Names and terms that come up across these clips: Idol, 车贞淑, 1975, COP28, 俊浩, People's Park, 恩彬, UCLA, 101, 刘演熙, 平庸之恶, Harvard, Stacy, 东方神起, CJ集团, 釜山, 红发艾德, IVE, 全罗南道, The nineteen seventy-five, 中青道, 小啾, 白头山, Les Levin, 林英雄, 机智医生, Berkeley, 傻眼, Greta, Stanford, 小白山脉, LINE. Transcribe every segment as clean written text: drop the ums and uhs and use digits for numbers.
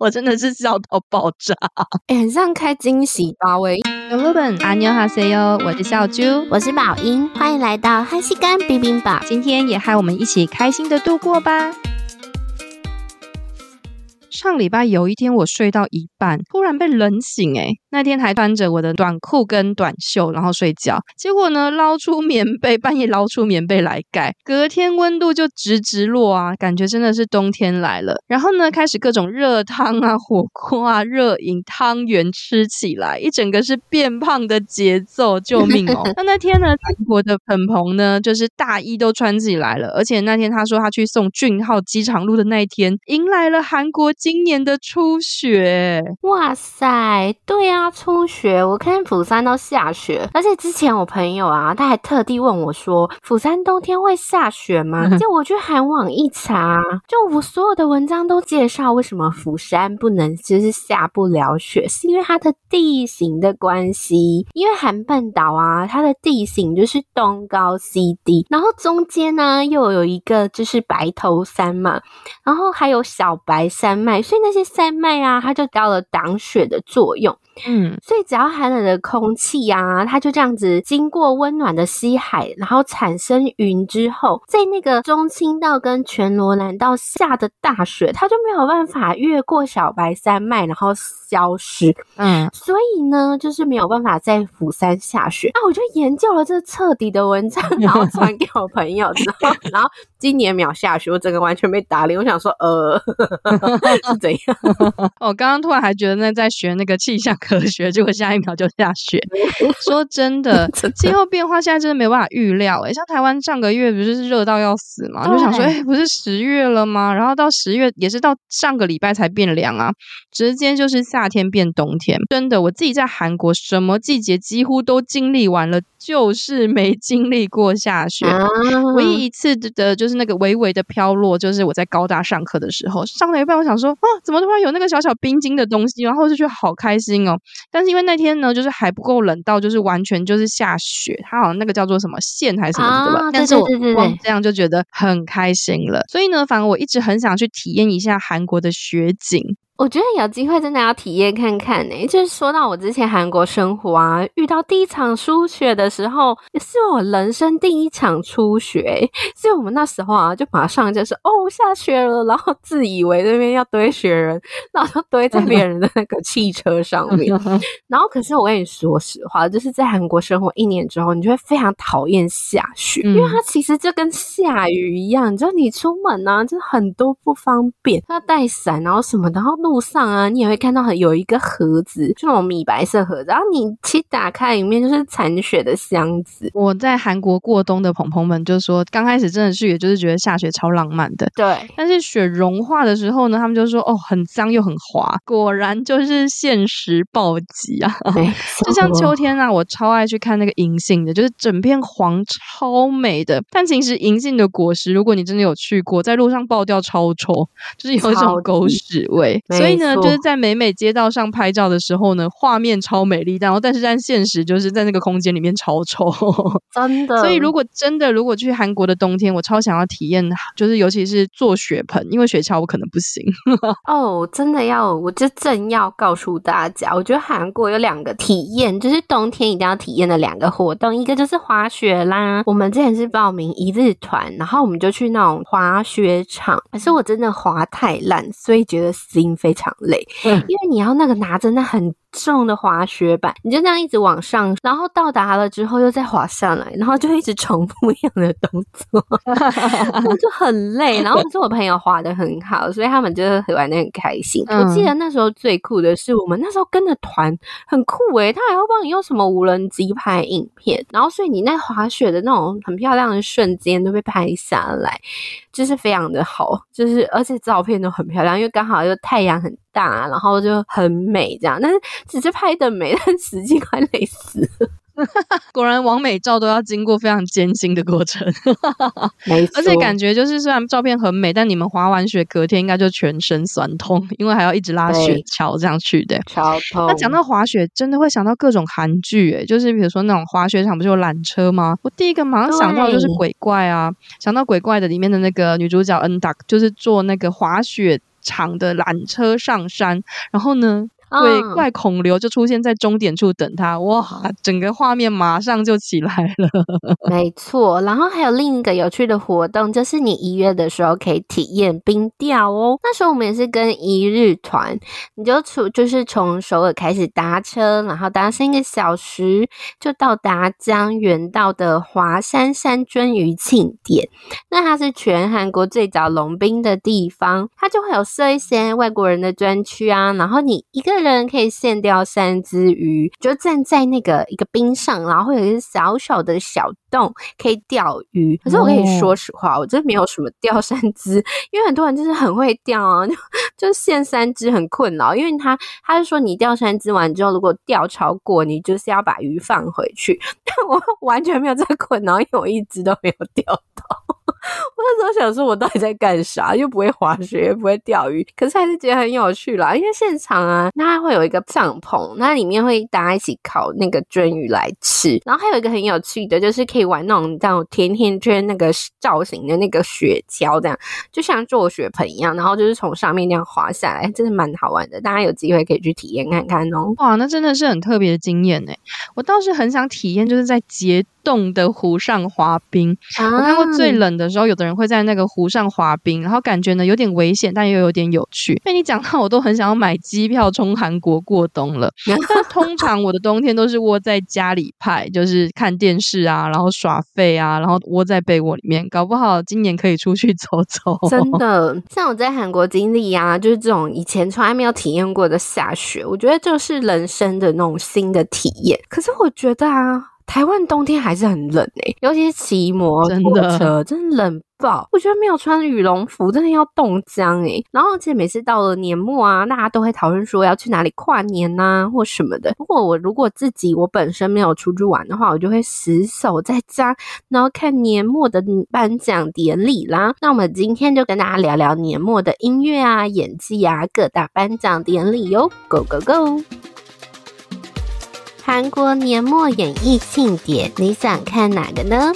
我真的是笑到爆炸，很像开惊喜包诶。Hello， 안녕하세요，我是小啾，我是宝英，欢迎来到汉西干冰冰堡，今天也和我们一起开心的度过吧。上礼拜有一天我睡到一半突然被冷醒欸，那天还穿着我的短裤跟短袖然后睡觉，结果呢半夜捞出棉被来盖，隔天温度就直落啊，感觉真的是冬天来了。然后呢开始各种热汤啊火锅啊热饮汤圆吃起来，一整个是变胖的节奏，救命哦。那天呢韩国的彭彭呢就是大衣都穿起来了，而且那天他说他去送俊浩机场路的那一天迎来了韩国今年的初雪。哇塞，对啊初雪，我看釜山都下雪，而且之前我朋友啊他还特地问我说釜山冬天会下雪吗？结果我去韩网一查，就我所有的文章都介绍为什么釜山不能就是下不了雪，是因为它的地形的关系，因为韩半岛啊它的地形就是东高西低，然后中间呢又有一个就是白头山嘛，然后还有小白山脉，所以那些山脉啊它就到了挡雪的作用。所以只要寒冷的空气啊它就这样子经过温暖的西海然后产生云之后，在那个中青道跟全罗南道下的大雪它就没有办法越过小白山脉然后消失，所以呢就是没有办法在釜山下雪。那我就研究了这彻底的文章然后传给我朋友然后今年没有下雪，我整个完全被打脸，我想说是怎样我刚刚突然还觉得那在学那个气象科学，结果下一秒就下雪说真的气候变化现在真的没办法预料欸，像台湾上个月不是热到要死嘛，就想说不是10月了吗，然后到10月也是到上个礼拜才变凉啊，直接就是夏天变冬天。真的我自己在韩国什么季节几乎都经历完了，就是没经历过下雪，唯一一次的就是那个微微的飘落，就是我在高大上课的时候，上了一半我想说怎么突然有那个小小冰晶的东西，然后就觉得好开心哦。但是因为那天呢就是还不够冷到就是完全就是下雪，它好像那个叫做什么线还是什么的吧，但是我光这样就觉得很开心了。所以呢反而我一直很想去体验一下韩国的雪景，我觉得有机会真的要体验看看欸。就是说到我之前韩国生活啊，遇到第一场初雪的时候是我人生第一场初雪欸，所以我们那时候啊就马上就是下雪了，然后自以为那边要堆雪人，然后堆在别人的那个汽车上面然后可是我跟你说实话，就是在韩国生活一年之后你就会非常讨厌下雪，因为它其实就跟下雨一样，就你出门啊就很多不方便，要带伞然后什么，然后路上啊你也会看到有一个盒子，就那种米白色盒子，然后你其实打开里面就是残雪的箱子。我在韩国过冬的朋友们就说刚开始真的是也就是觉得下雪超浪漫的，对，但是雪融化的时候呢他们就说很脏又很滑，果然就是现实暴击啊就像秋天啊我超爱去看那个银杏的，就是整片黄超美的，但其实银杏的果实如果你真的有去过在路上爆掉超臭，就是有一种狗屎味，所以呢就是在美美街道上拍照的时候呢画面超美丽，然后但是在现实就是在那个空间里面超臭真的。所以如果去韩国的冬天我超想要体验，就是尤其是坐雪盆，因为雪橇我可能不行真的我就正要告诉大家，我觉得韩国有两个体验就是冬天一定要体验的两个活动，一个就是滑雪啦，我们之前是报名一日团，然后我们就去那种滑雪场，可是我真的滑太烂，所以觉得心非常累，因为你要那个拿着那很重的滑雪板，你就这样一直往上，然后到达了之后又再滑上来，然后就一直重复一样的动作我就很累。然后可是我朋友滑得很好，所以他们就玩得很开心我记得那时候最酷的是我们那时候跟着团很酷欸，他还要帮你用什么无人机拍影片，然后所以你那滑雪的那种很漂亮的瞬间都被拍下来，就是非常的好，就是而且照片都很漂亮，因为刚好又太阳很大，然后就很美这样，但是只是拍的美，但实际快累死了果然网美照都要经过非常艰辛的过程而且感觉就是虽然照片很美，但你们滑完雪隔天应该就全身酸痛，因为还要一直拉雪橇这样去的超痛。那讲到滑雪真的会想到各种韩剧欸，就是比如说那种滑雪场不是有缆车吗，我第一个马上想到就是鬼怪啊，想到鬼怪的里面的那个女主角恩达就是坐那个滑雪长的缆车上山，然后呢对，怪孔刘就出现在终点处等他，哇，整个画面马上就起来了。没错，然后还有另一个有趣的活动，就是你1月的时候可以体验冰钓哦。那时候我们也是跟一日团，你就是从首尔开始搭车，然后搭3个小时就到达江原道的华山山鳟鱼庆典。那它是全韩国最早融冰的地方，它就会有设一些外国人的专区啊，然后你一个人可以现钓3只鱼，就站在那个一个冰上，然后会有一个小小的小洞可以钓鱼。可是我跟你说实话，我真的没有什么钓3只，因为很多人就是很会钓啊，就现3只很困扰，因为他是说你钓3只完之后，如果钓超过，你就是要把鱼放回去。但我完全没有这个困扰，因为我1只都没有钓到。我那时候想说我到底在干啥，又不会滑雪又不会钓鱼，可是还是觉得很有趣啦。因为现场啊，那会有一个帐篷，那里面会大家一起烤那个鳟鱼来吃，然后还有一个很有趣的，就是可以玩那种叫甜甜圈那个造型的那个雪橇，这样就像做雪盆一样，然后就是从上面那样滑下来，真的蛮好玩的，大家有机会可以去体验看看哦。哇，那真的是很特别的经验耶。我倒是很想体验就是在结冻的湖上滑冰，我看过最冷的时候有的人会在那个湖上滑冰，然后感觉呢有点危险但又有点有趣。因为你讲到我都很想要买机票从韩国过冬了，但通常我的冬天都是窝在家里派，就是看电视啊，然后耍废啊，然后窝在被窝里面，搞不好今年可以出去走走。真的，像我在韩国经历啊，就是这种以前从来没有体验过的下雪，我觉得就是人生的那种新的体验。可是我觉得啊，台湾冬天还是很冷欸，尤其是骑摩托车，真的冷爆！我觉得没有穿羽绒服真的要冻僵欸。然后而且每次到了年末啊，大家都会讨论说要去哪里跨年啊或什么的。如果自己我本身没有出去玩的话，我就会死守在家，然后看年末的颁奖典礼啦。那我们今天就跟大家聊聊年末的音乐啊、演技啊、各大颁奖典礼哟 ，Go Go Go！韩国年末演艺庆典，你想看哪个呢？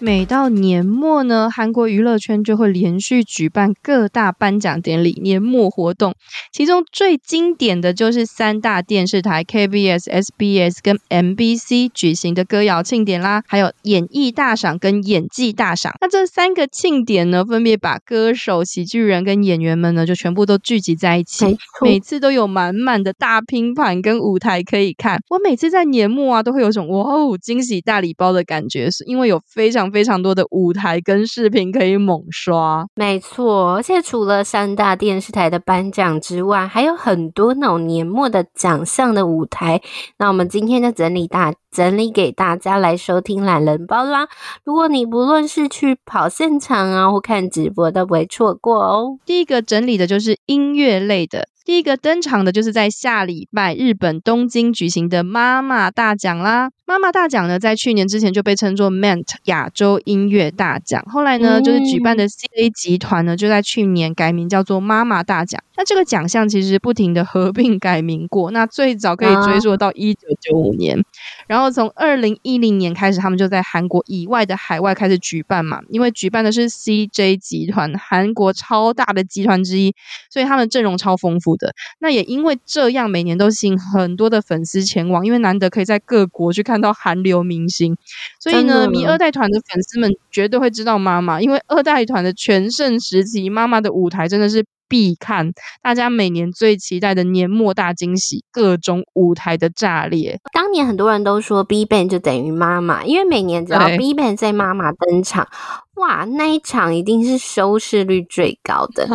每到年末呢，韩国娱乐圈就会连续举办各大颁奖典礼、年末活动，其中最经典的就是3大电视台 KBS、SBS 跟 MBC 举行的歌谣庆典啦，还有演艺大赏跟演技大赏。那这3个庆典呢，分别把歌手、喜剧人跟演员们呢就全部都聚集在一起，每次都有满满的大拼盘跟舞台可以看。我每次在年末啊，都会有种哇哦惊喜大礼包的感觉，因为有非常多的舞台跟视频可以猛刷。没错，而且除了3大电视台的颁奖之外，还有很多那种年末的奖项的舞台。那我们今天就整理给大家来收听懒人包啦，如果你不论是去跑现场啊或看直播都不会错过哦。第一个整理的就是音乐类的，第一个登场的就是在下礼拜日本东京举行的妈妈大奖啦。妈妈大奖呢，在去年之前就被称作 MANT 亚洲音乐大奖，后来呢就是举办的 CA 集团呢就在去年改名叫做妈妈大奖。那这个奖项其实不停的合并改名过，那最早可以追溯到1995年，然后从2010年开始他们就在韩国以外的海外开始举办嘛，因为举办的是 CJ 集团，韩国超大的集团之一，所以他们阵容超丰富的。那也因为这样，每年都吸引很多的粉丝前往，因为难得可以在各国去看到韩流明星，所以呢迷二代团的粉丝们绝对会知道妈妈，因为二代团的全盛时期，妈妈的舞台真的是必看，大家每年最期待的年末大惊喜，各种舞台的炸裂。当年很多人都说 BIGBANG 就等于妈妈，因为每年只要 BIGBANG 在妈妈登场，哇，那一场一定是收视率最高的。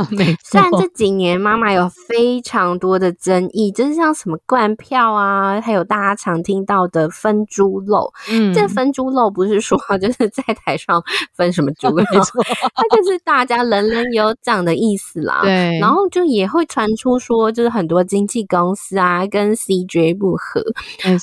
虽然这几年妈妈有非常多的争议，就是像什么灌票啊，还有大家常听到的分猪肉。这分猪肉不是说就是在台上分什么猪肉，它就是大家人人有奖的意思啦。对，然后就也会传出说，就是很多经纪公司啊跟 CJ 不合，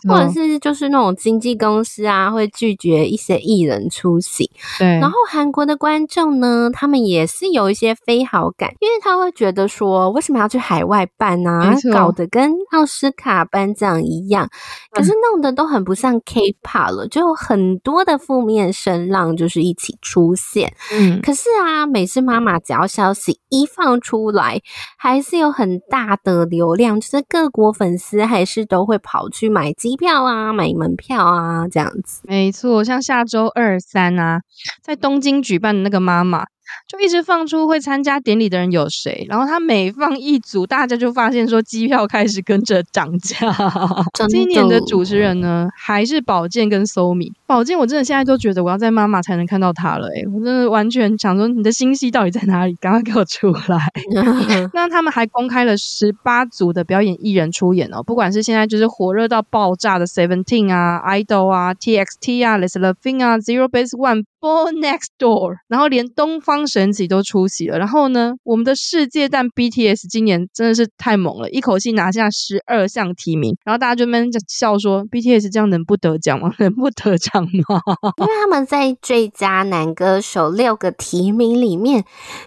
或者是就是那种经纪公司啊会拒绝一些艺人出席。对，然后韩韩国的观众呢，他们也是有一些非好感，因为他会觉得说为什么要去海外办啊，搞得跟奥斯卡颁奖一样，可是弄得都很不像 K-POP 了，就有很多的负面声浪就是一起出现。可是啊，美式妈妈只要消息一放出来，还是有很大的流量，就是各国粉丝还是都会跑去买机票啊，买门票啊，这样子。没错，像下周2、3啊，在东京举办的那个妈妈就一直放出会参加典礼的人有谁，然后他每放一组，大家就发现说机票开始跟着涨价。今年的主持人呢还是宝剑跟 Somi。 宝剑我真的现在都觉得我要在妈妈才能看到他了，我真的完全想说你的新戏到底在哪里，赶快给我出来。那他们还公开了18组的表演艺人出演哦，不管是现在就是火热到爆炸的 Seventeen 啊， Idol 啊， TXT 啊， Les Levin 啊， Zero Base One， Ball Next Door， 然后连东方神奇都出席了。然后呢，我们的世界蛋 BTS 今年真的是太猛了，一口气拿下12项提名，然后大家就在那边笑说 BTS 这样能不得奖吗？能不得奖吗？因为他们在最佳男歌手6个提名里面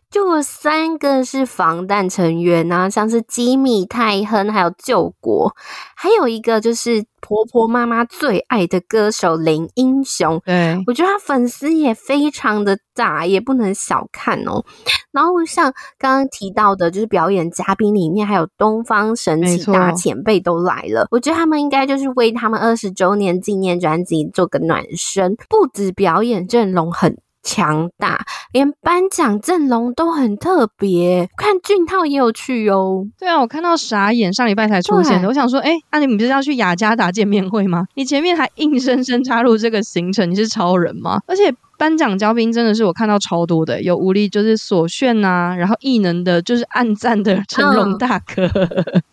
就有3个是防弹成员啊，像是基米、泰亨还有救国，还有一个就是婆婆妈妈最爱的歌手林英雄。对，我觉得他粉丝也非常的大，也不能小看哦。然后像刚刚提到的就是表演嘉宾里面还有东方神起大前辈都来了，我觉得他们应该就是为他们20周年纪念专辑做个暖身。不止表演阵容很强大，连颁奖阵容都很特别，看俊昊也有去哦。对啊，我看到傻眼，上礼拜才出现的。我想说那你们不是要去雅加达见面会吗？你前面还硬生生插入这个行程，你是超人吗？而且颁奖嘉宾真的是我看到超多的，有无力就是索炫啊，然后艺能的就是暗赞的成龙大哥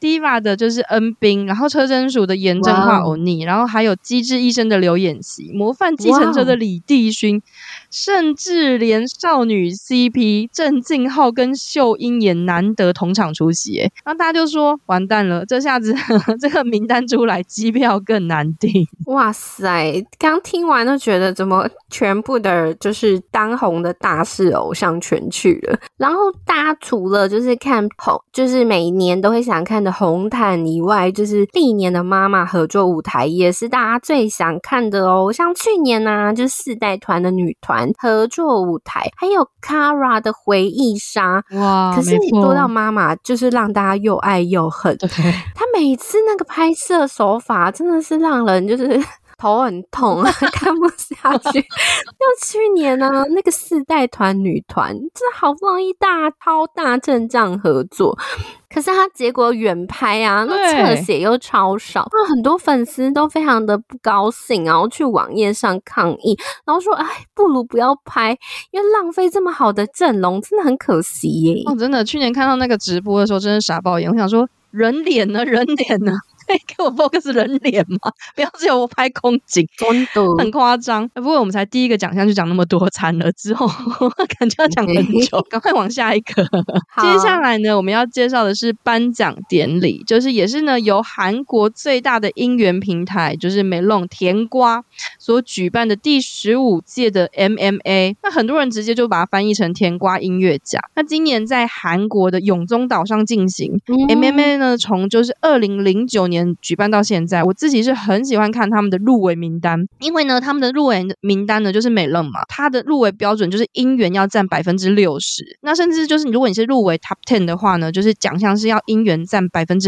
，Diva 的就是恩彬，然后车贞淑的严正化欧尼，然后还有机智医生的刘演熙，模范计程车的李帝勋，甚至连少女 CP 郑敬浩跟秀英也难得同场出席耶。然后大家就说完蛋了，这下子这个名单出来机票更难订。哇塞，刚听完就觉得怎么全部的就是当红的大势偶像全去了。然后大家除了就是看红，就是每年都会想看的红毯以外，就是历年的妈妈合作舞台也是大家最想看的哦。像去年啊，就是4代团的女团合作舞台，还有 Kara 的回忆杀。哇，可是你说到妈妈就是让大家又爱又恨，她每次那个拍摄手法真的是让人就是头很痛啊，看不下去。就去年啊，那个4代团女团真的好不容易超大阵仗合作，可是他结果远拍啊，那侧写又超少，那很多粉丝都非常的不高兴，然后去网页上抗议，然后说不如不要拍，因为浪费这么好的阵容，真的很可惜耶。真的去年看到那个直播的时候真的傻爆眼，我想说人脸呢给我 focus 人脸吗？不要只有我拍空景，真的很夸张。不过我们才第一个奖项就讲那么多，惨了，之后感觉要讲很久，赶快往下一个。接下来呢，我们要介绍的是颁奖典礼，就是也是呢由韩国最大的音源平台就是 Melon 甜瓜所举办的第15届的 MMA。 那很多人直接就把它翻译成甜瓜音乐奖。那今年在韩国的永宗岛上进行，MMA 呢从就是2009年举办到现在，我自己是很喜欢看他们的入围名单，因为呢他们的入围名单呢就是美愣嘛，他的入围标准就是音源要占 60%， 那甚至就是如果你是入围 Top 10 的话呢，就是奖项是要音源占 80%。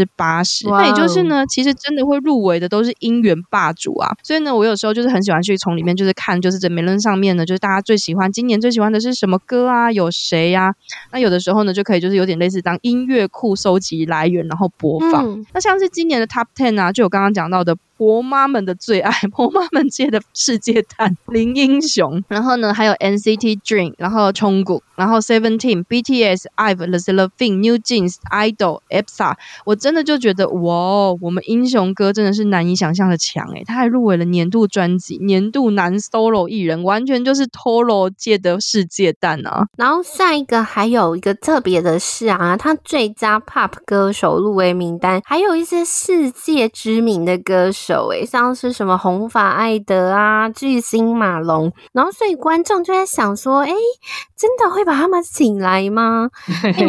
那也就是呢其实真的会入围的都是音源霸主啊，所以呢我有时候就是很喜欢去从里面就是看就是这美愣上面呢就是大家最喜欢今年最喜欢的是什么歌啊，有谁啊，那有的时候呢就可以就是有点类似当音乐库收集来源然后播放。那像是今年的Top 10啊，就有刚刚讲到的婆妈们的最爱，婆妈们界的世界蛋林英雄，然后呢还有 NCT Dream， 然后冲谷，然后 Seventeen、BTS、IVE、LE SSERAFIM、New Jeans、Idol、EPSA。 我真的就觉得哇，我们英雄哥真的是难以想象的强耶，他还入围了年度专辑、年度男 solo 艺人，完全就是 Toro 界的世界蛋啊。然后下一个还有一个特别的是啊，他最佳 Pop 歌手入围名单还有一些世界知名的歌手，手耶，像是什么红发艾德啊、巨星马龙，然后所以观众就在想说真的会把他们请来吗？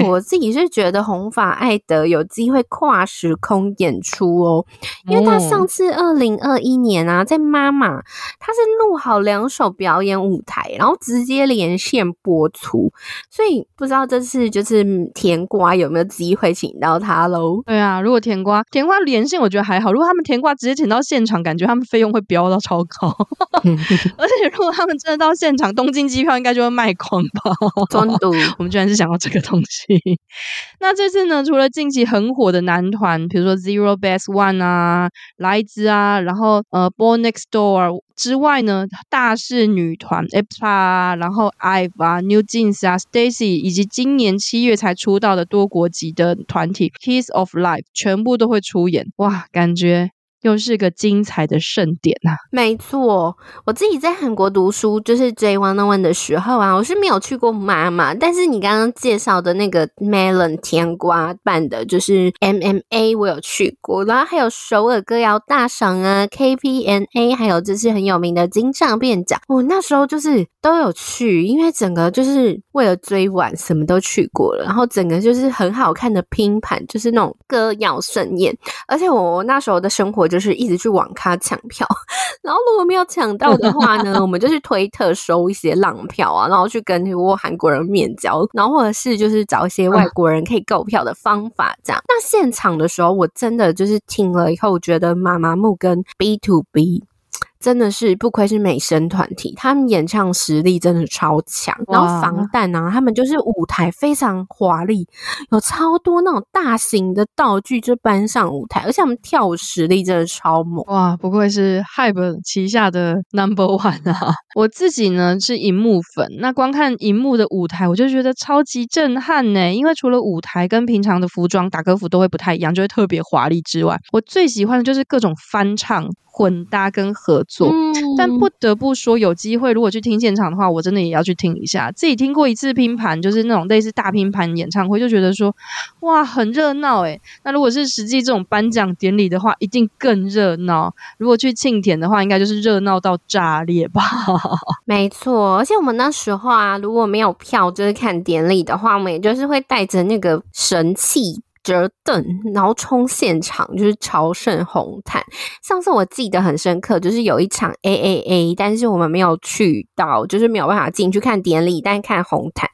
我自己是觉得红发艾德有机会跨时空演出哦，因为他上次2021年啊在妈妈，他是录好2首表演舞台，然后直接连线播出，所以不知道这次就是甜瓜有没有机会请到他咯。对啊，如果甜瓜连线我觉得还好，如果他们甜瓜直接请到现场，感觉他们费用会飙到超高而且如果他们真的到现场，东京机票应该就会卖光吧真的我们居然是想到这个东西那这次呢，除了近期很火的男团比如说 Zero Base One 啊、来自啊，然后Born Next Door 之外呢，大势女团 EPA 啊，然后 IVE 啊、New Jeans 啊、Stacy 以及今年7月才出道的多国籍的团体 Kiss of Life 全部都会出演。哇，感觉又是个精彩的盛典啊。没错，我自己在韩国读书就是追 101 的时候啊，我是没有去过妈妈，但是你刚刚介绍的那个 Melon 甜瓜办的就是 MMA 我有去过，然后还有首尔歌谣大赏啊、 KPNA 还有就是很有名的金唱片奖，我那时候就是都有去，因为整个就是为了追完什么都去过了，然后整个就是很好看的拼盘，就是那种歌谣盛宴。而且我那时候的生活就是一直去网咖抢票，然后如果没有抢到的话呢我们就去推特收一些浪票啊，然后去跟韩国人面交，然后或者是就是找一些外国人可以购票的方法这样。那现场的时候我真的就是听了以后，我觉得妈妈木跟 B2B真的是不愧是美声团体，他们演唱实力真的超强，然后防弹啊，他们就是舞台非常华丽，有超多那种大型的道具就搬上舞台，而且他们跳舞实力真的超猛。哇，不愧是 HYBE 旗下的 No.1 啊。我自己呢是荧幕粉，那光看荧幕的舞台我就觉得超级震撼呢，因为除了舞台跟平常的服装打歌服都会不太一样，就会特别华丽之外，我最喜欢的就是各种翻唱混搭跟合作，但不得不说有机会如果去听现场的话，我真的也要去听一下。自己听过一次拼盘，就是那种类似大拼盘演唱会，就觉得说哇很热闹耶。那如果是实际这种颁奖典礼的话一定更热闹，如果去庆典的话应该就是热闹到炸裂吧没错，而且我们那时候啊如果没有票就是看典礼的话，我们也就是会带着那个神器折凳然后冲现场，就是朝圣红毯。上次我记得很深刻，就是有一场 AAA 但是我们没有去到，就是没有办法进去看典礼但看红毯，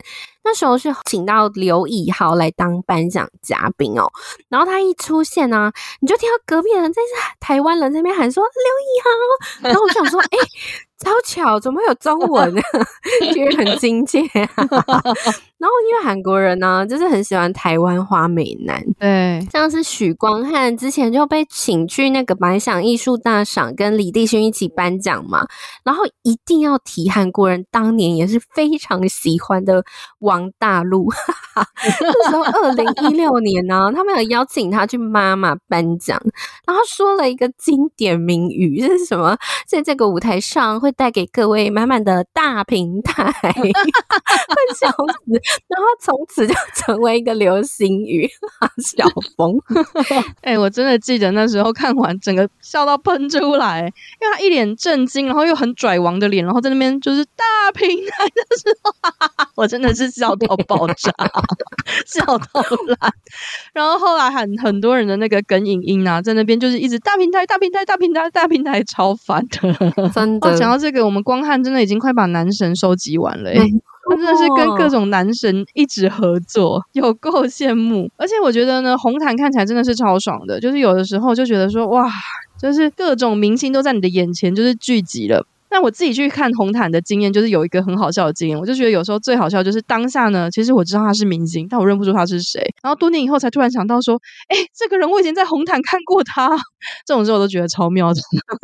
那时候是请到刘以豪来当颁奖嘉宾哦，然后他一出现啊，你就听到隔壁人在台湾人在那边喊说刘以豪，然后我想说超巧怎么会有中文啊觉得很亲切啊然后因为韩国人呢就是很喜欢台湾花美男，对，像是许光汉之前就被请去那个百想艺术大赏跟李帝勋一起颁奖嘛，然后一定要提韩国人当年也是非常喜欢的王大陆那时候2016年呢、他们有邀请他去妈妈颁奖，然后说了一个经典名语，这是什么？在这个舞台上会带给各位满满的大平台会笑死，然后从此就成为一个流行语小风我真的记得那时候看完整个笑到喷出来，因为他一脸震惊然后又很拽王的脸，然后在那边就是大平台的时候我真的是笑到爆炸笑到烂。然后后来很多人的那个梗影音啊在那边就是一直大平台大平台大平台大平台，超烦的真的。讲到这个我们光汉真的已经快把男神收集完了他真的是跟各种男神一直合作，有够羡慕。而且我觉得呢红毯看起来真的是超爽的，就是有的时候就觉得说哇就是各种明星都在你的眼前就是聚集了。但我自己去看红毯的经验就是有一个很好笑的经验，我就觉得有时候最好笑就是当下呢其实我知道他是明星但我认不出他是谁，然后多年以后才突然想到说这个人我以前在红毯看过他，这种时候我都觉得超妙的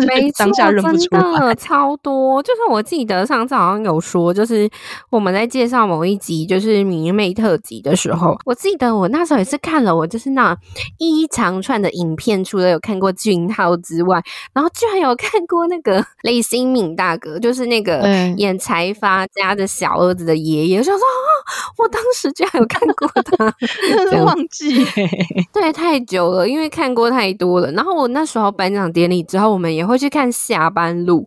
没错当下认不出来真的超多。就是我记得上次好像有说就是我们在介绍某一集就是迷妹特辑的时候，我记得我那时候也是看了我就是那一长串的影片，除了有看过俊浩之外，然后居然有看过那个雷星敏林大哥，就是那个演财阀家的小儿子的爷爷，我想说、啊、我当时居然有看过他忘记对，太久了，因为看过太多了。然后我那时候颁奖典礼之后，我们也会去看下班路，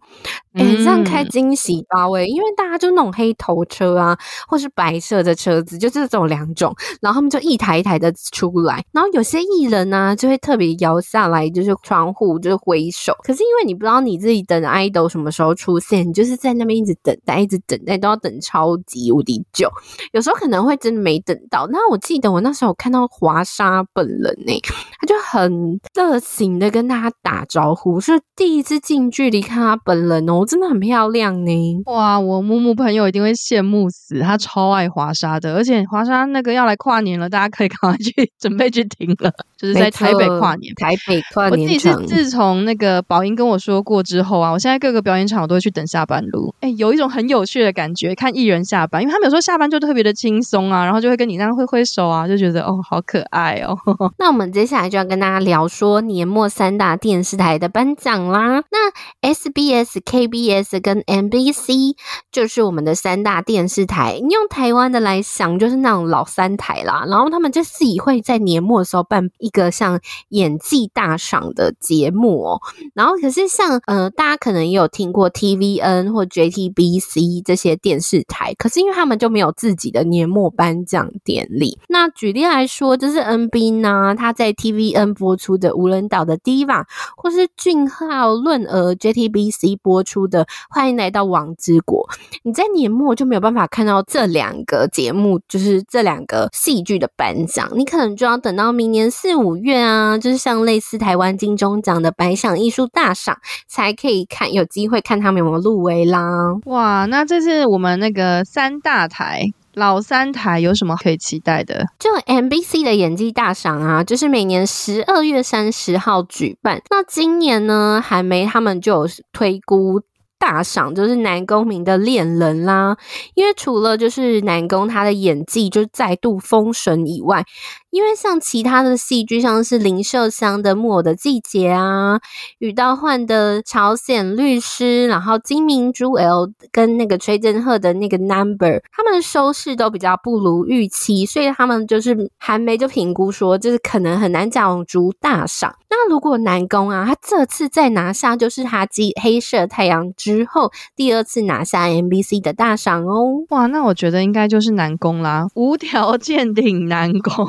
这样开惊喜包欸，因为大家就那种黑头车啊或是白色的车子，就这种两种，然后他们就一台一台的出来，然后有些艺人啊就会特别摇下来就是窗户就是挥手，可是因为你不知道你自己等 idol 什么时候出现，你就是在那边一直等待一直等待，都要等超级无敌久，有时候可能会真的没等到。那我记得我那时候看到华莎本人欸，他就很热情的跟大家打招呼，是第一次近距离看他本人哦，真的很漂亮呢！哇，我木木朋友一定会羡慕死，他超爱华莎的，而且华莎那个要来跨年了，大家可以赶快去准备去听了，就是在台北跨年。台北跨年，我自己是自从那个宝英跟我说过之后啊，我现在各个表演场我都会去等下班路。哎、欸，有一种很有趣的感觉，看艺人下班，因为他们有时候下班就特别的轻松啊，然后就会跟你那样挥挥手啊，就觉得哦，好可爱哦。那我们接下来就要跟大家聊说年末三大电视台的颁奖啦。那 SBS、KBS 跟 MBC 就是我们的三大电视台，你用台湾的来想就是那种老三台啦，然后他们就自己会在年末的时候办一个像演技大赏的节目哦。然后可是像大家可能也有听过 TVN 或 JTBC 这些电视台，可是因为他们就没有自己的年末颁奖典礼。那举例来说就是 NB 呢，他在 TVN 播出的无人岛的 Diva 或是俊浩论而 JTBC 播出的欢迎来到王之国，你在年末就没有办法看到这两个节目，就是这两个戏剧的颁奖，你可能就要等到明年4、5月啊，就是像类似台湾金钟奖的百想艺术大赏才可以看，有机会看他们有没有入围啦。哇，那这是我们那个三大台老三台有什么可以期待的？就 MBC 的演技大赏啊，就是每年12月30号举办。那今年呢，韩媒他们就有推估大赏就是南宫珉的恋人啦，因为除了就是南宫他的演技就再度封神以外，因为像其他的戏剧像是林秀香的木偶的季节啊，宇道焕的朝鲜律师，然后金明珠 L 跟那个崔振赫的那个 number， 他们的收视都比较不如预期，所以他们就是韩媒就评估说就是可能很难角逐大赏。那如果南宫啊他这次再拿下就是他继黑色太阳之后第二次拿下 MBC 的大赏哦。哇，那我觉得应该就是南宫啦，无条件顶南宫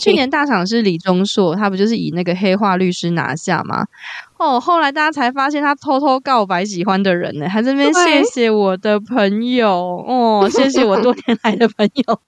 去年大赏是李钟硕，他不就是以那个黑化律师拿下吗？哦，后来大家才发现他偷偷告白喜欢的人呢，还在那边谢谢我的朋友哦，谢谢我多年来的朋友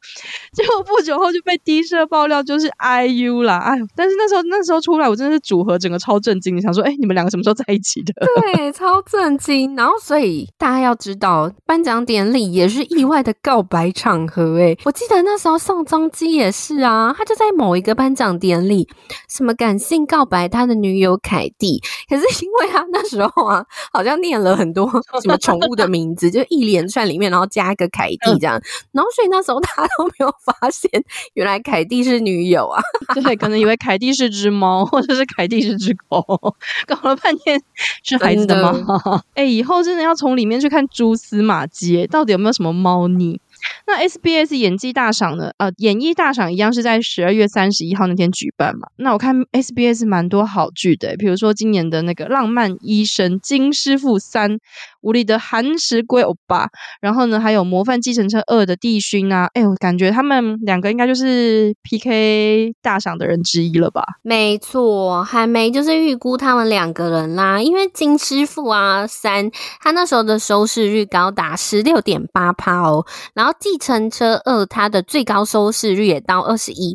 结果不久后就被低社爆料就是 IU 啦。哎，但是那时候出来我真的是组合整个超震惊，想说哎、欸，你们两个什么时候在一起的？对，超震惊。然后所以大家要知道颁奖典礼也是意外的告白场合欸，我记得那时候宋仲基也是啊，他就在某一个颁奖典礼什么感性告白他的女友凯蒂，可是因为他那时候啊好像念了很多什么宠物的名字就一连串里面然后加一个凯蒂这样，然后所以那时候大家都没有发现原来凯蒂是女友啊对，可能以为凯蒂是只猫或者是凯蒂是只狗，搞了半天是孩子的猫哎、欸，以后真的要从里面去看蛛丝马迹到底有没有什么猫腻。那 SBS 演技大赏呢？演艺大赏一样是在12月31号那天举办嘛。那我看 SBS 蛮多好剧的，比如说今年的那个浪漫医生金师傅3，无理的韩石圭欧巴，然后呢还有模范继承车2的帝勋啊。哎，我感觉他们两个应该就是 PK 大赏的人之一了吧。没错，还没就是预估他们两个人啦，因为金师傅啊3他那时候的收视率高达 16.8% 哦，然后继承车2他的最高收视率也到 21%，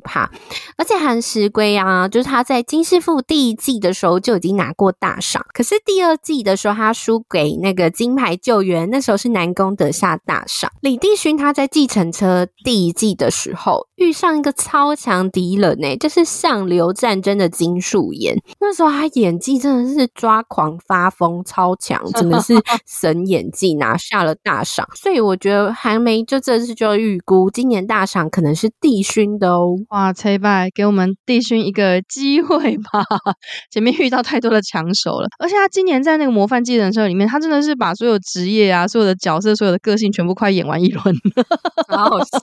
而且韩石圭啊就是他在金师傅第一季的时候就已经拿过大赏，可是第二季的时候他输给那个金牌救援，那时候是南宫得下大赏。李帝勋他在计程车第一季的时候遇上一个超强敌人欸，就是上流战争的金素妍，那时候他演技真的是抓狂发疯，超强，真的是神演技拿下了大赏所以我觉得韩梅就真这次就预估今年大赏可能是帝勋的哦。哇，崔拜给我们帝勋一个机会吧，前面遇到太多的抢手了。而且他今年在那个模范继承者里面，他真的是把所有职业啊、所有的角色、所有的个性全部快演完一轮，好好笑，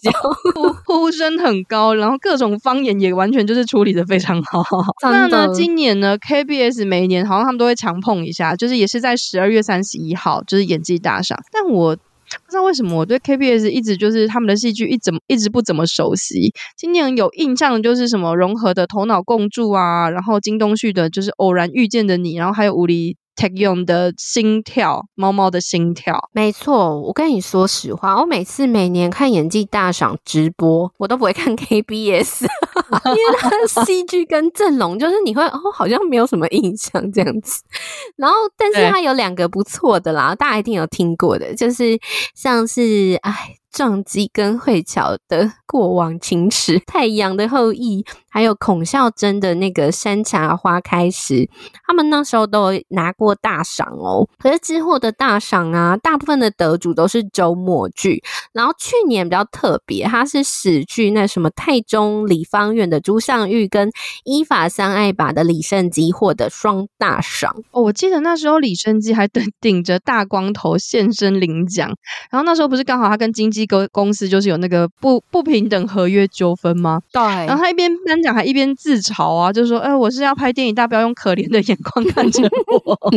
呼声很高，然后各种方言也完全就是处理的非常好。那呢，今年呢 KBS 每年好像他们都会强碰一下，就是也是在12月31号就是演技大赏，但我不知道为什么我对 KBS 一直就是他们的戏剧一直不怎么熟悉。今年有印象的就是什么融合的头脑共助啊，然后金东旭的就是偶然遇见的你，然后还有无理用的心跳，猫猫的心跳。没错，我跟你说实话，我每年看演技大赏直播，我都不会看 KBS 因为他的戏剧跟阵容就是你会好像没有什么印象这样子。然后但是他有两个不错的啦，大家一定有听过的，就是像是撞击跟慧乔的过往情史，太阳的后裔，还有孔孝真的那个山茶花开时，他们那时候都拿过大赏哦。可是之后的大赏啊，大部分的得主都是周末剧，然后去年比较特别，它是史剧那什么太中李芳远的朱尚玉跟依法三爱把的李胜基获得双大赏哦。我记得那时候李胜基还顶着大光头现身领奖，然后那时候不是刚好他跟经纪公司就是有那个不平等合约纠纷吗？对，然后他一边颁奖还一边自嘲啊，就说我是要拍电影，大家不要用可怜的眼光看着我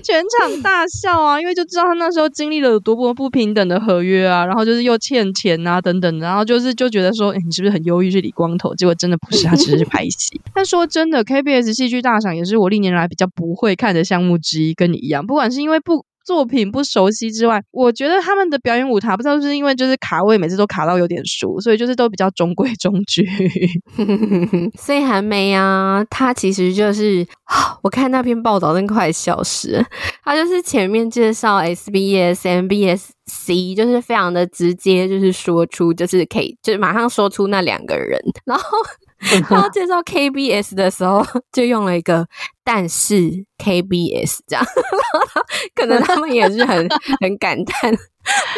全场大笑啊，因为就知道他那时候经历了多么不平等的合约啊，然后就是又欠钱啊等等，然后就觉得说你是不是很忧郁去理光头，结果真的不是，他只是拍戏但说真的 KBS 戏剧大赏也是我历年来比较不会看的项目之一，跟你一样，不管是因为作品不熟悉之外，我觉得他们的表演舞台不知道是因为就是卡位每次都卡到有点熟，所以就是都比较中规中矩所以韩梅啊，他其实就是我看那篇报道真快笑死了，他就是前面介绍 SBS MBC 就是非常的直接，就是说出就是可以就是马上说出那两个人，然后他要介绍 KBS 的时候就用了一个但是 KBS 这样可能他们也是很感叹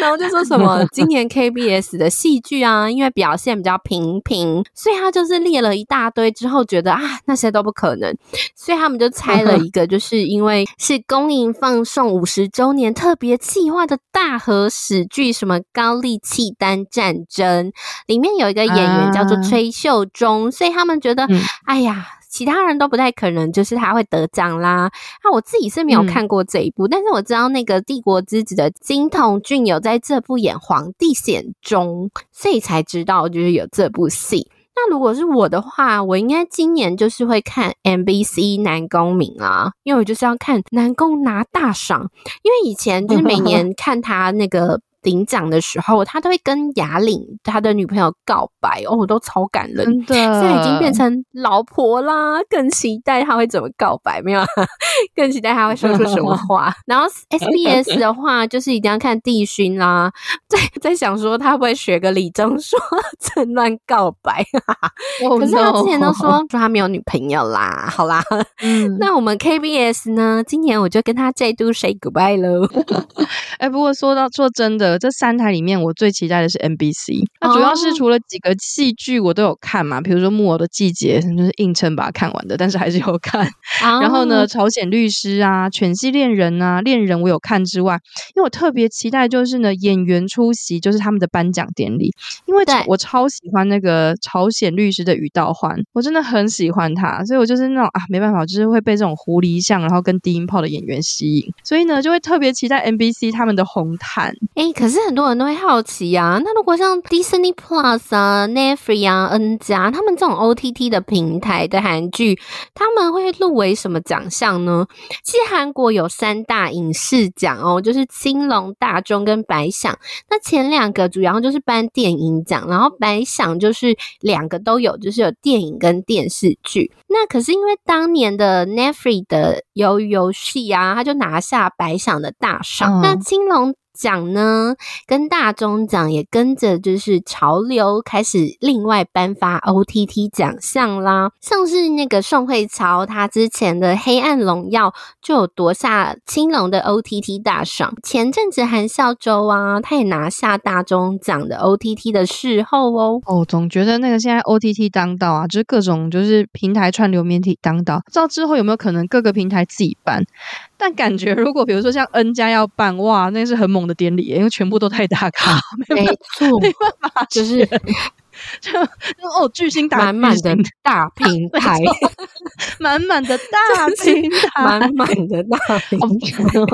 然后就说什么今年 KBS 的戏剧啊，因为表现比较平，所以他就是列了一大堆之后觉得那些都不可能，所以他们就猜了一个，就是因为是公映放送50周年特别企划的大和史剧什么高丽契丹战争，里面有一个演员叫做崔秀中，所以他们觉得哎呀其他人都不太可能就是他会得奖啦。我自己是没有看过这一部，但是我知道那个帝国之子的金童俊有在这部演皇帝显忠，所以才知道就是有这部戏。那如果是我的话，我应该今年就是会看 MBC 男公民啊，因为我就是要看男公拿大赏，因为以前就是每年看他那个领奖的时候，他都会跟雅玲他的女朋友告白我都超感人，真的现在已经变成老婆啦，更期待他会怎么告白，没有更期待他会说出什么话然后 SBS 的话就是一定要看帝勋啦，在想说他会不会学个李钟硕趁乱告白可是他之前都说他没有女朋友啦，好啦那我们 KBS 呢，今年我就跟他再度 say goodbye 咯不过说真的，这三台里面我最期待的是 MBC， 那主要是除了几个戏剧我都有看嘛，比如说木偶的季节就是硬撑把它看完的，但是还是有看然后呢朝鲜律师啊，犬系恋人啊，恋人我有看之外，因为我特别期待就是呢演员出席就是他们的颁奖典礼，因为我超喜欢那个朝鲜律师的于道焕，我真的很喜欢他，所以我就是那种没办法就是会被这种狐狸像然后跟低音炮的演员吸引，所以呢就会特别期待 MBC 他们的红毯。可是很多人都会好奇啊，那如果像 Disney Plus 啊 Netflix 啊 N 加他们这种 OTT 的平台的韩剧，他们会入围什么奖项呢？其实韩国有三大影视奖就是青龙、大钟跟百想，那前两个主要就是颁电影奖，然后百想就是两个都有，就是有电影跟电视剧。那可是因为当年的 Netflix 的鱿鱼游戏啊，他就拿下百想的大赏那青龙讲呢，跟大中奖也跟着就是潮流开始另外颁发 OTT 奖项啦，像是那个宋慧乔她之前的黑暗荣耀就有夺下青龙的 OTT 大赏，前阵子韩孝周啊她也拿下大中奖的 OTT 的视后哦，总觉得那个现在 OTT 当道啊，就是各种就是平台串流媒体当道，不知道之后有没有可能各个平台自己办，但感觉如果比如说像 N 家要办，哇那是很猛的典礼，因为全部都太大咖，没错，没办法，就是哦，巨星打巨星，满满的大平台，满满的大平台，满满的大平台。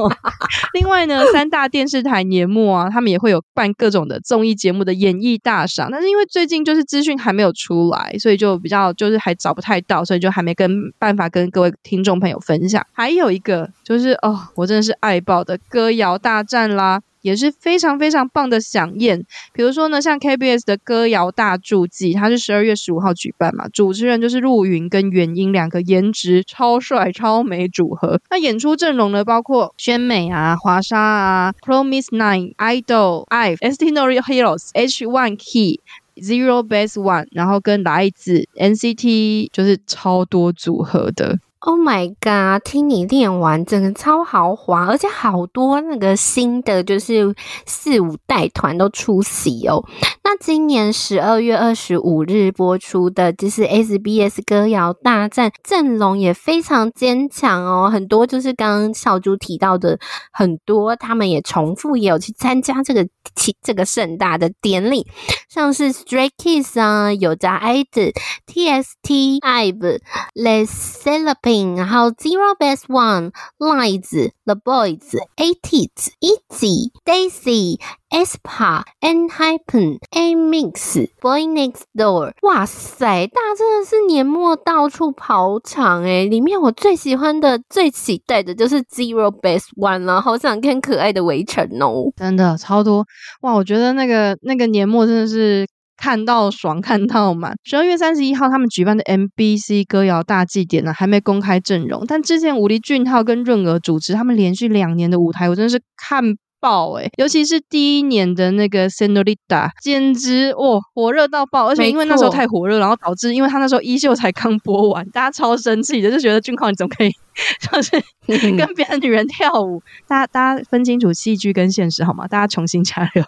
另外呢，三大电视台年末啊，他们也会有办各种的综艺节目的演艺大赏，但是因为最近就是资讯还没有出来，所以就比较就是还找不太到，所以就还没办法跟各位听众朋友分享。还有一个就是哦，我真的是爱爆的歌谣大战啦。也是非常非常棒的响宴，比如说呢，像 KBS 的歌谣大助祭，它是12月15号举办嘛，主持人就是陆云跟元英两个颜值超帅超美组合，那演出阵容呢包括宣美啊、华莎啊、Promise 9、Idol、IVE、Extraordinary Heroes、H1 Key Zero Base One， 然后跟来自 NCT， 就是超多组合的。Oh my god， 听你练完整个超豪华，而且好多那个新的就是四五代团都出席哦。那今年12月25日播出的就是 SBS 歌谣大战，阵容也非常坚强哦，很多就是刚刚小猪提到的很多他们也重复也有去参加这个盛大的典礼，像是 Stray Kids 啊、有家 IDOL、TXT、IVE、Les Celebins，然后 Zero Best One、 LINE、 The Boys、 ATEEZ、 EZ、 Daisy、 aespa、 ENHYPEN、 AMIX、 Boy Next Door。 哇塞，大家真的是年末到处跑场欸，里面我最喜欢的最期待的就是 Zero Best One 啦，好想看可爱的围城哦，真的超多。哇，我觉得那个年末真的是看到爽看到满。12月31号他们举办的 MBC 歌谣大祭典呢，还没公开阵容，但之前武力俊昊跟润娥主持他们连续2年的舞台我真的是看爆欸，尤其是第一年的那个 Senorita 简直哦火热到爆，而且因为那时候太火热，然后导致因为他那时候衣袖才刚播完，大家超生气的，就觉得俊昊你怎么可以就是跟别的女人跳舞，大家分清楚戏剧跟现实好吗，大家重新加油。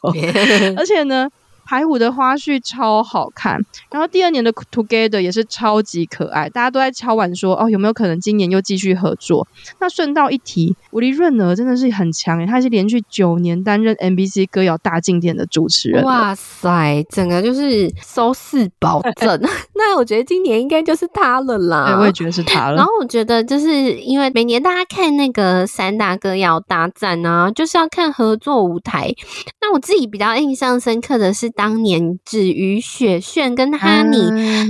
而且呢排舞的花絮超好看，然后第二年的 Together 也是超级可爱，大家都在敲碗说哦有没有可能今年又继续合作。那顺道一提，吴丽润儿真的是很强耶，她是连续9年担任 MBC 歌谣大祭典的主持人。哇塞，整个就是收视保证。那我觉得今年应该就是她了啦。对，我也觉得是她了。然后我觉得就是因为每年大家看那个三大歌谣大战啊，就是要看合作舞台，那我自己比较印象深刻的是当年止于雪炫跟哈尼，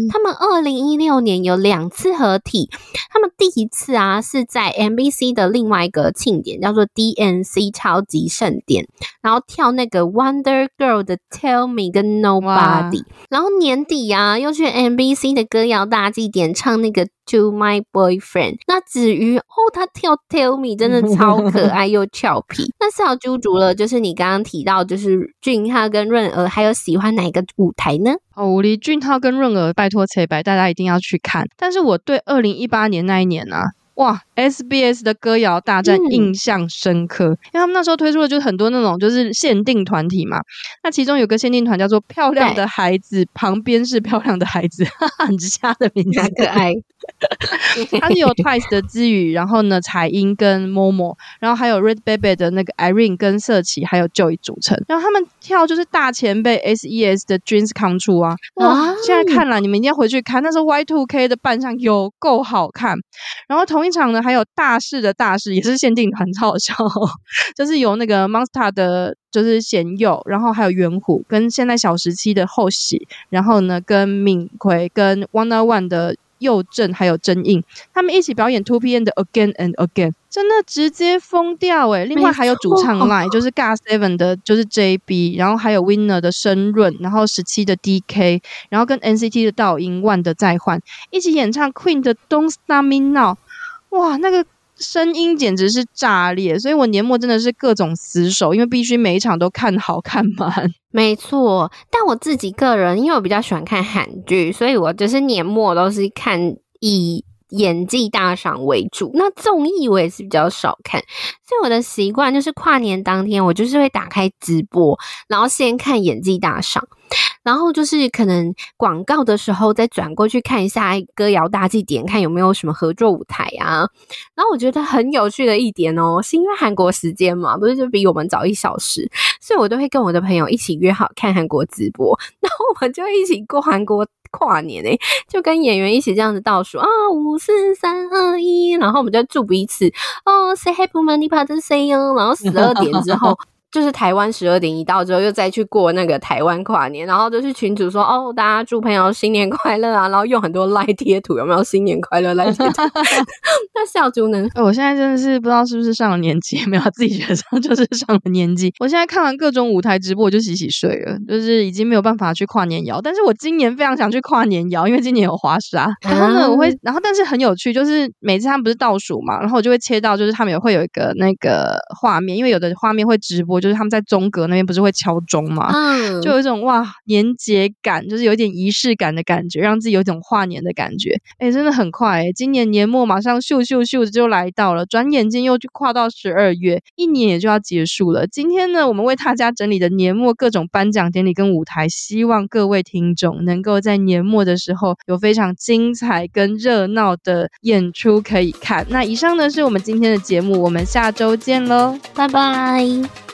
他们2016年有2次合体，他们第一次啊是在 MBC 的另外一个庆典叫做 DNC 超级盛典，然后跳那个 Wonder Girl 的 Tell Me 跟 Nobody， 然后年底啊又去 MBC 的歌谣大祭典唱那个To My Boyfriend， 那子瑜哦他跳 Tell Me 真的超可爱又俏皮。那小猪猪了，就是你刚刚提到就是俊浩跟润娥，还有喜欢哪个舞台呢？哦，武力俊浩跟润娥拜托切白大家一定要去看。但是我对2018年那一年啊哇 SBS 的歌谣大战印象深刻，因为他们那时候推出的就是很多那种就是限定团体嘛，那其中有个限定团叫做漂亮的孩子旁边是漂亮的孩子，哈哈很瞎的名字，很可爱。他是有 Twice 的之语，然后呢彩英跟 Momo， 然后还有 Red Baby 的那个 Irene 跟瑟琪还有 Joy 组成，然后他们跳就是大前辈 SES 的 Dreams Come True 啊，哇现在看了你们一定要回去看，那时候 Y2K 的扮相有够好看。然后同一场呢还有大势的大势也是限定团，超好笑哦，就是有那个 Monster 的就是贤佑，然后还有元虎跟现在小时期的后喜，然后呢跟敏奎跟 101 的佑正还有真印，他们一起表演 2PM 的 Again and Again， 真的直接疯掉欸。另外还有主唱 LINE 就是 GOT7 的就是 JB， 然后还有 Winner 的申润，然后17的 DK， 然后跟 NCT 的道英 One 的再换一起演唱 Queen 的 Don't Stop Me Now， 哇那个声音简直是炸裂，所以我年末真的是各种死守，因为必须每一场都看好看满。没错，但我自己个人因为我比较喜欢看韩剧，所以我就是年末都是看以演技大赏为主，那综艺我也是比较少看，所以我的习惯就是跨年当天我就是会打开直播，然后先看演技大赏，然后就是可能广告的时候再转过去看一下歌谣大祭典，看有没有什么合作舞台啊。然后我觉得很有趣的一点哦，是因为韩国时间嘛，不是就比我们早1小时，所以我都会跟我的朋友一起约好看韩国直播，然后我们就一起过韩国跨年欸，就跟演员一起这样子倒数啊，5、4、3、2、1，然后我们就祝彼此哦 ，say happy money party say 哦，然后12点之后。就是台湾12点一到之后又再去过那个台湾跨年，然后就是群主说哦，大家祝朋友新年快乐啊，然后用很多LINE贴图，有没有新年快乐LINE贴图那小竹呢？我现在真的是不知道是不是上了年纪，没有，自己觉得上就是上了年纪，我现在看完各种舞台直播我就洗洗睡了，就是已经没有办法去跨年摇，但是我今年非常想去跨年摇，因为今年有华沙，然后呢我会，然后但是很有趣，就是每次他们不是倒数嘛，然后我就会切到就是他们也会有一个那个画面，因为有的画面会直播，就是他们在中阁那边不是会敲钟吗？就有一种哇年节感，就是有一点仪式感的感觉，让自己有一种跨年的感觉。哎，真的很快哎，今年年末马上咻咻咻就来到了，转眼间又去跨到12月，一年也就要结束了。今天呢，我们为大家整理的年末各种颁奖典礼跟舞台，希望各位听众能够在年末的时候有非常精彩跟热闹的演出可以看。那以上呢是我们今天的节目，我们下周见咯，拜拜。